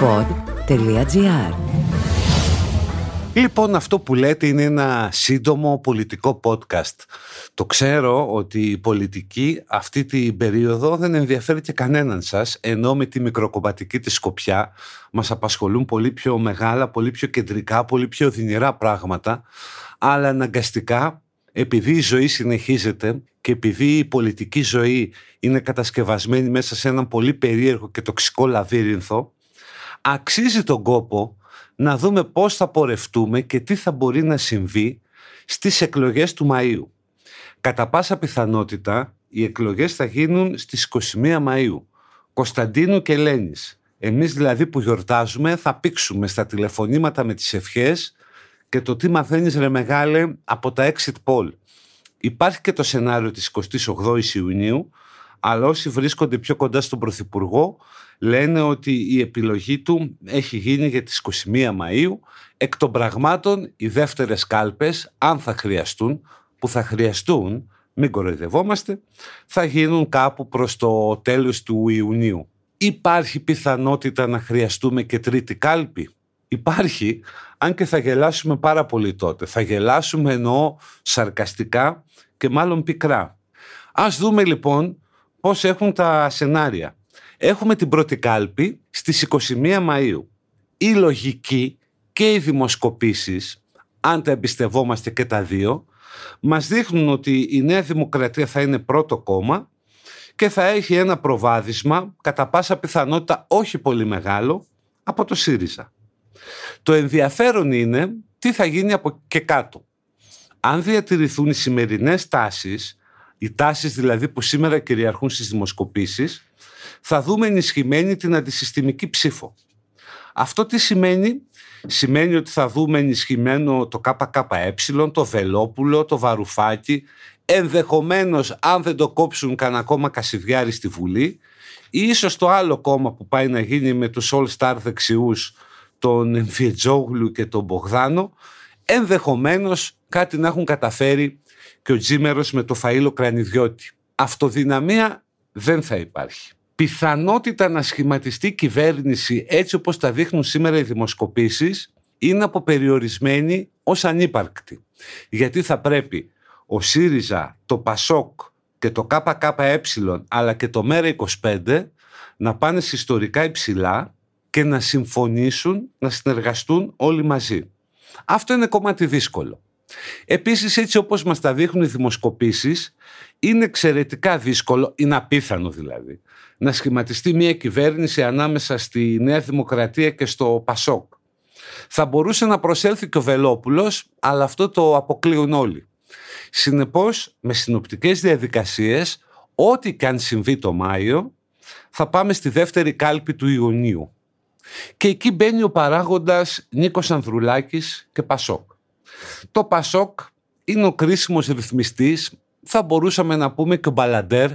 Pod.gr. Λοιπόν, αυτό που λέτε είναι ένα σύντομο πολιτικό podcast. Το ξέρω ότι η πολιτική αυτή την περίοδο δεν ενδιαφέρει και κανέναν σας, ενώ με τη μικροκομματική της σκοπιά μας απασχολούν πολύ πιο μεγάλα, πολύ πιο κεντρικά, πολύ πιο οδυνηρά πράγματα, αλλά αναγκαστικά, επειδή η ζωή συνεχίζεται και επειδή η πολιτική ζωή είναι κατασκευασμένη μέσα σε έναν πολύ περίεργο και τοξικό λαβύρινθο, αξίζει τον κόπο να δούμε πώς θα πορευτούμε και τι θα μπορεί να συμβεί στις εκλογές του Μαΐου. Κατά πάσα πιθανότητα, οι εκλογές θα γίνουν στις 21 Μαΐου. Κωνσταντίνου και Ελένης. Εμείς δηλαδή που γιορτάζουμε θα πήξουμε στα τηλεφωνήματα με τις ευχές και το τι μαθαίνεις ρε μεγάλε από τα exit poll. Υπάρχει και το σενάριο της 28ης Ιουνίου, αλλά όσοι βρίσκονται πιο κοντά στον Πρωθυπουργό λένε ότι η επιλογή του έχει γίνει για τις 21 Μαΐου. Εκ των πραγμάτων, οι δεύτερες κάλπες, αν θα χρειαστούν, που θα χρειαστούν, μην κοροϊδευόμαστε, θα γίνουν κάπου προς το τέλος του Ιουνίου. Υπάρχει πιθανότητα να χρειαστούμε και τρίτη κάλπη. Υπάρχει, αν και θα γελάσουμε πάρα πολύ τότε. Θα γελάσουμε εννοώ σαρκαστικά και μάλλον πικρά. Ας δούμε λοιπόν πώς έχουν τα σενάρια. Έχουμε την πρώτη κάλπη στις 21 Μαΐου. Η λογική και οι δημοσκοπήσεις, αν τα εμπιστευόμαστε και τα δύο, μας δείχνουν ότι η Νέα Δημοκρατία θα είναι πρώτο κόμμα και θα έχει ένα προβάδισμα, κατά πάσα πιθανότητα όχι πολύ μεγάλο, από το ΣΥΡΙΖΑ. Το ενδιαφέρον είναι τι θα γίνει από και κάτω. Αν διατηρηθούν οι σημερινές τάσεις, οι τάσεις δηλαδή που σήμερα κυριαρχούν στις δημοσκοπήσεις, θα δούμε ενισχυμένη την αντισυστημική ψήφο. Αυτό τι σημαίνει? Σημαίνει ότι θα δούμε ενισχυμένο το ΚΚΕ, το Βελόπουλο, το Βαρουφάκη, ενδεχομένως αν δεν το κόψουν κανένα κόμμα Κασιδιάρη στη Βουλή, ή ίσως το άλλο κόμμα που πάει να γίνει με τους all-star δεξιούς, τον Εμφιετζόγλου και τον Μπογδάνο, ενδεχομένως κάτι να έχουν καταφέρει και ο Τζίμερος με το Φαΐλο Κρανιδιώτη. Αυτοδυναμία δεν θα υπάρχει. Πιθανότητα να σχηματιστεί κυβέρνηση έτσι όπως τα δείχνουν σήμερα οι δημοσκοπήσεις είναι αποπεριορισμένη ως ανύπαρκτη. Γιατί θα πρέπει ο ΣΥΡΙΖΑ, το ΠΑΣΟΚ και το ΚΚΕ αλλά και το Μέρα 25 να πάνε σε ιστορικά υψηλά και να συμφωνήσουν, να συνεργαστούν όλοι μαζί. Αυτό είναι κομμάτι δύσκολο. Επίσης, έτσι όπως μας τα δείχνουν οι δημοσκοπήσεις, είναι εξαιρετικά δύσκολο, είναι απίθανο δηλαδή, να σχηματιστεί μια κυβέρνηση ανάμεσα στη Νέα Δημοκρατία και στο ΠΑΣΟΚ. Θα μπορούσε να προσέλθει και ο Βελόπουλος, αλλά αυτό το αποκλείουν όλοι. Συνεπώς, με συνοπτικές διαδικασίες, ό,τι και αν συμβεί το Μάιο, θα πάμε στη δεύτερη κάλπη του Ιουνίου. Και εκεί μπαίνει ο παράγοντας Νίκος Ανδρουλάκης και ΠΑΣΟΚ. Το ΠΑΣΟΚ είναι ο κρίσιμος ρυθμιστής, θα μπορούσαμε να πούμε και ο μπαλαντέρ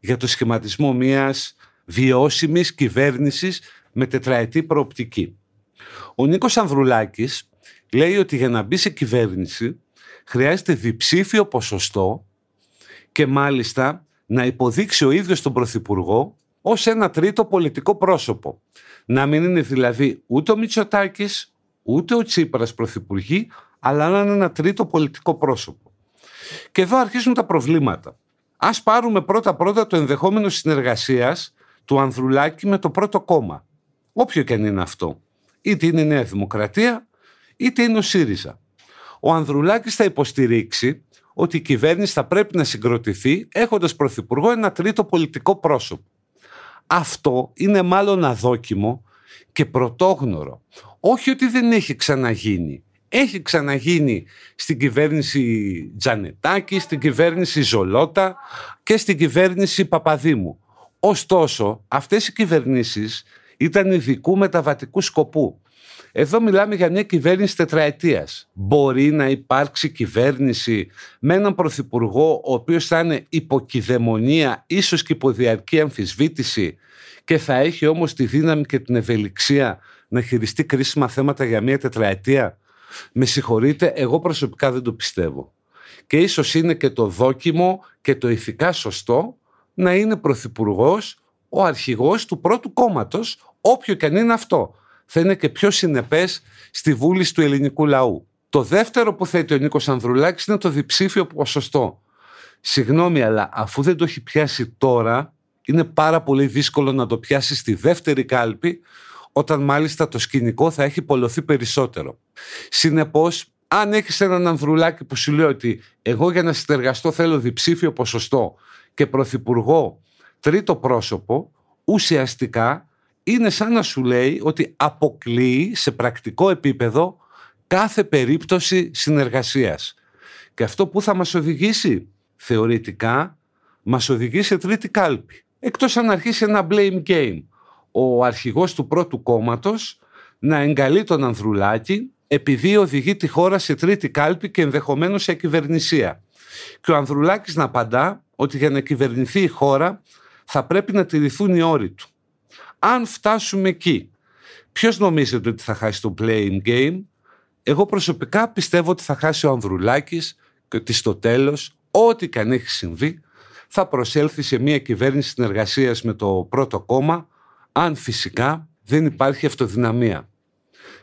για το σχηματισμό μιας βιώσιμης κυβέρνησης με τετραετή προοπτική. Ο Νίκος Ανδρουλάκης λέει ότι για να μπει σε κυβέρνηση χρειάζεται διψήφιο ποσοστό και μάλιστα να υποδείξει ο ίδιος τον Πρωθυπουργό ως ένα τρίτο πολιτικό πρόσωπο. Να μην είναι δηλαδή ούτε ο Μητσοτάκης, ούτε ο Τσίπρας πρωθυπουργοί, αλλά να είναι ένα τρίτο πολιτικό πρόσωπο. Και εδώ αρχίζουν τα προβλήματα. Ας πάρουμε πρώτα-πρώτα το ενδεχόμενο συνεργασίας του Ανδρουλάκη με το πρώτο κόμμα. Όποιο και αν είναι αυτό. Είτε είναι η Νέα Δημοκρατία, είτε είναι ο ΣΥΡΙΖΑ. Ο Ανδρουλάκης θα υποστηρίξει ότι η κυβέρνηση θα πρέπει να συγκροτηθεί έχοντας πρωθυπουργό ένα τρίτο πολιτικό πρόσωπο. Αυτό είναι μάλλον αδόκιμο και πρωτόγνωρο. Όχι ότι δεν έχει ξαναγίνει. Έχει ξαναγίνει στην κυβέρνηση Τζανετάκη, στην κυβέρνηση Ζολώτα και στην κυβέρνηση Παπαδήμου. Ωστόσο, αυτές οι κυβερνήσεις ήταν ειδικού μεταβατικού σκοπού. Εδώ μιλάμε για μια κυβέρνηση τετραετίας. Μπορεί να υπάρξει κυβέρνηση με έναν πρωθυπουργό ο οποίος θα είναι υποκυδαιμονία, ίσως και υποδιαρκή αμφισβήτηση και θα έχει όμως τη δύναμη και την ευελιξία να χειριστεί κρίσιμα θέματα για μια τετραετία? Με συγχωρείτε, εγώ προσωπικά δεν το πιστεύω. Και ίσως είναι και το δόκιμο και το ηθικά σωστό να είναι πρωθυπουργός ο αρχηγός του πρώτου κόμματος, όποιο και αν είναι αυτό, θα είναι και πιο συνεπές στη βούληση του ελληνικού λαού. Το δεύτερο που θέτει ο Νίκος Ανδρουλάκης είναι το διψήφιο ποσοστό. Συγγνώμη, αλλά αφού δεν το έχει πιάσει τώρα, είναι πάρα πολύ δύσκολο να το πιάσει στη δεύτερη κάλπη, όταν μάλιστα το σκηνικό θα έχει πολλωθεί περισσότερο. Συνεπώς, αν έχεις έναν Ανδρουλάκη που σου λέει ότι εγώ για να συνεργαστώ θέλω διψήφιο ποσοστό και πρωθυπουργό τρίτο πρόσωπο, ουσιαστικά είναι σαν να σου λέει ότι αποκλείει σε πρακτικό επίπεδο κάθε περίπτωση συνεργασίας. Και αυτό που θα μας οδηγήσει θεωρητικά, μας οδηγεί σε τρίτη κάλπη. Εκτός αν αρχίσει ένα blame game. Ο αρχηγός του πρώτου κόμματος να εγκαλεί τον Ανδρουλάκη επειδή οδηγεί τη χώρα σε τρίτη κάλπη και ενδεχομένως σε κυβερνησία. Και ο Ανδρουλάκης να απαντά ότι για να κυβερνηθεί η χώρα θα πρέπει να τηρηθούν οι όροι του. Αν φτάσουμε εκεί, ποιος νομίζετε ότι θα χάσει το playing game? Εγώ προσωπικά πιστεύω ότι θα χάσει ο Ανδρουλάκης και ότι στο τέλος, ό,τι και αν έχει συμβεί, θα προσέλθει σε μια κυβέρνηση συνεργασίας με το πρώτο κόμμα, αν φυσικά δεν υπάρχει αυτοδυναμία.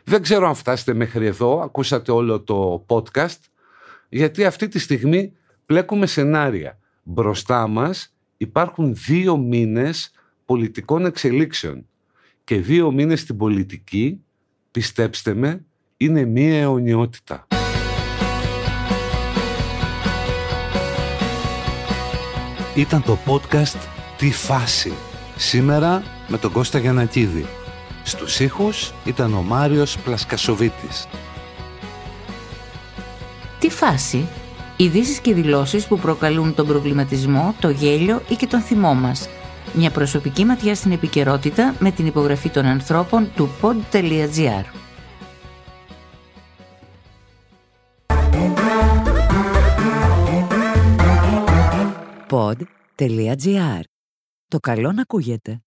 Δεν ξέρω αν φτάσετε μέχρι εδώ, ακούσατε όλο το podcast, γιατί αυτή τη στιγμή πλέκουμε σενάρια. Μπροστά μας υπάρχουν 2 μήνες πολιτικών εξελίξεων και 2 μήνες στην πολιτική, πιστέψτε με, είναι μία αιωνιότητα. Ήταν το podcast «Τι φάση» σήμερα με τον Κώστα Γιαννακίδη. Στους ήχους ήταν ο Μάριος Πλασκασοβίτης. «Τι φάση» ειδήσεις και δηλώσεις που προκαλούν τον προβληματισμό, το γέλιο ή και τον θυμό μας. Μια προσωπική ματιά στην επικαιρότητα με την υπογραφή των ανθρώπων του Pod.gr. Pod.gr. Το καλό να ακούγεται.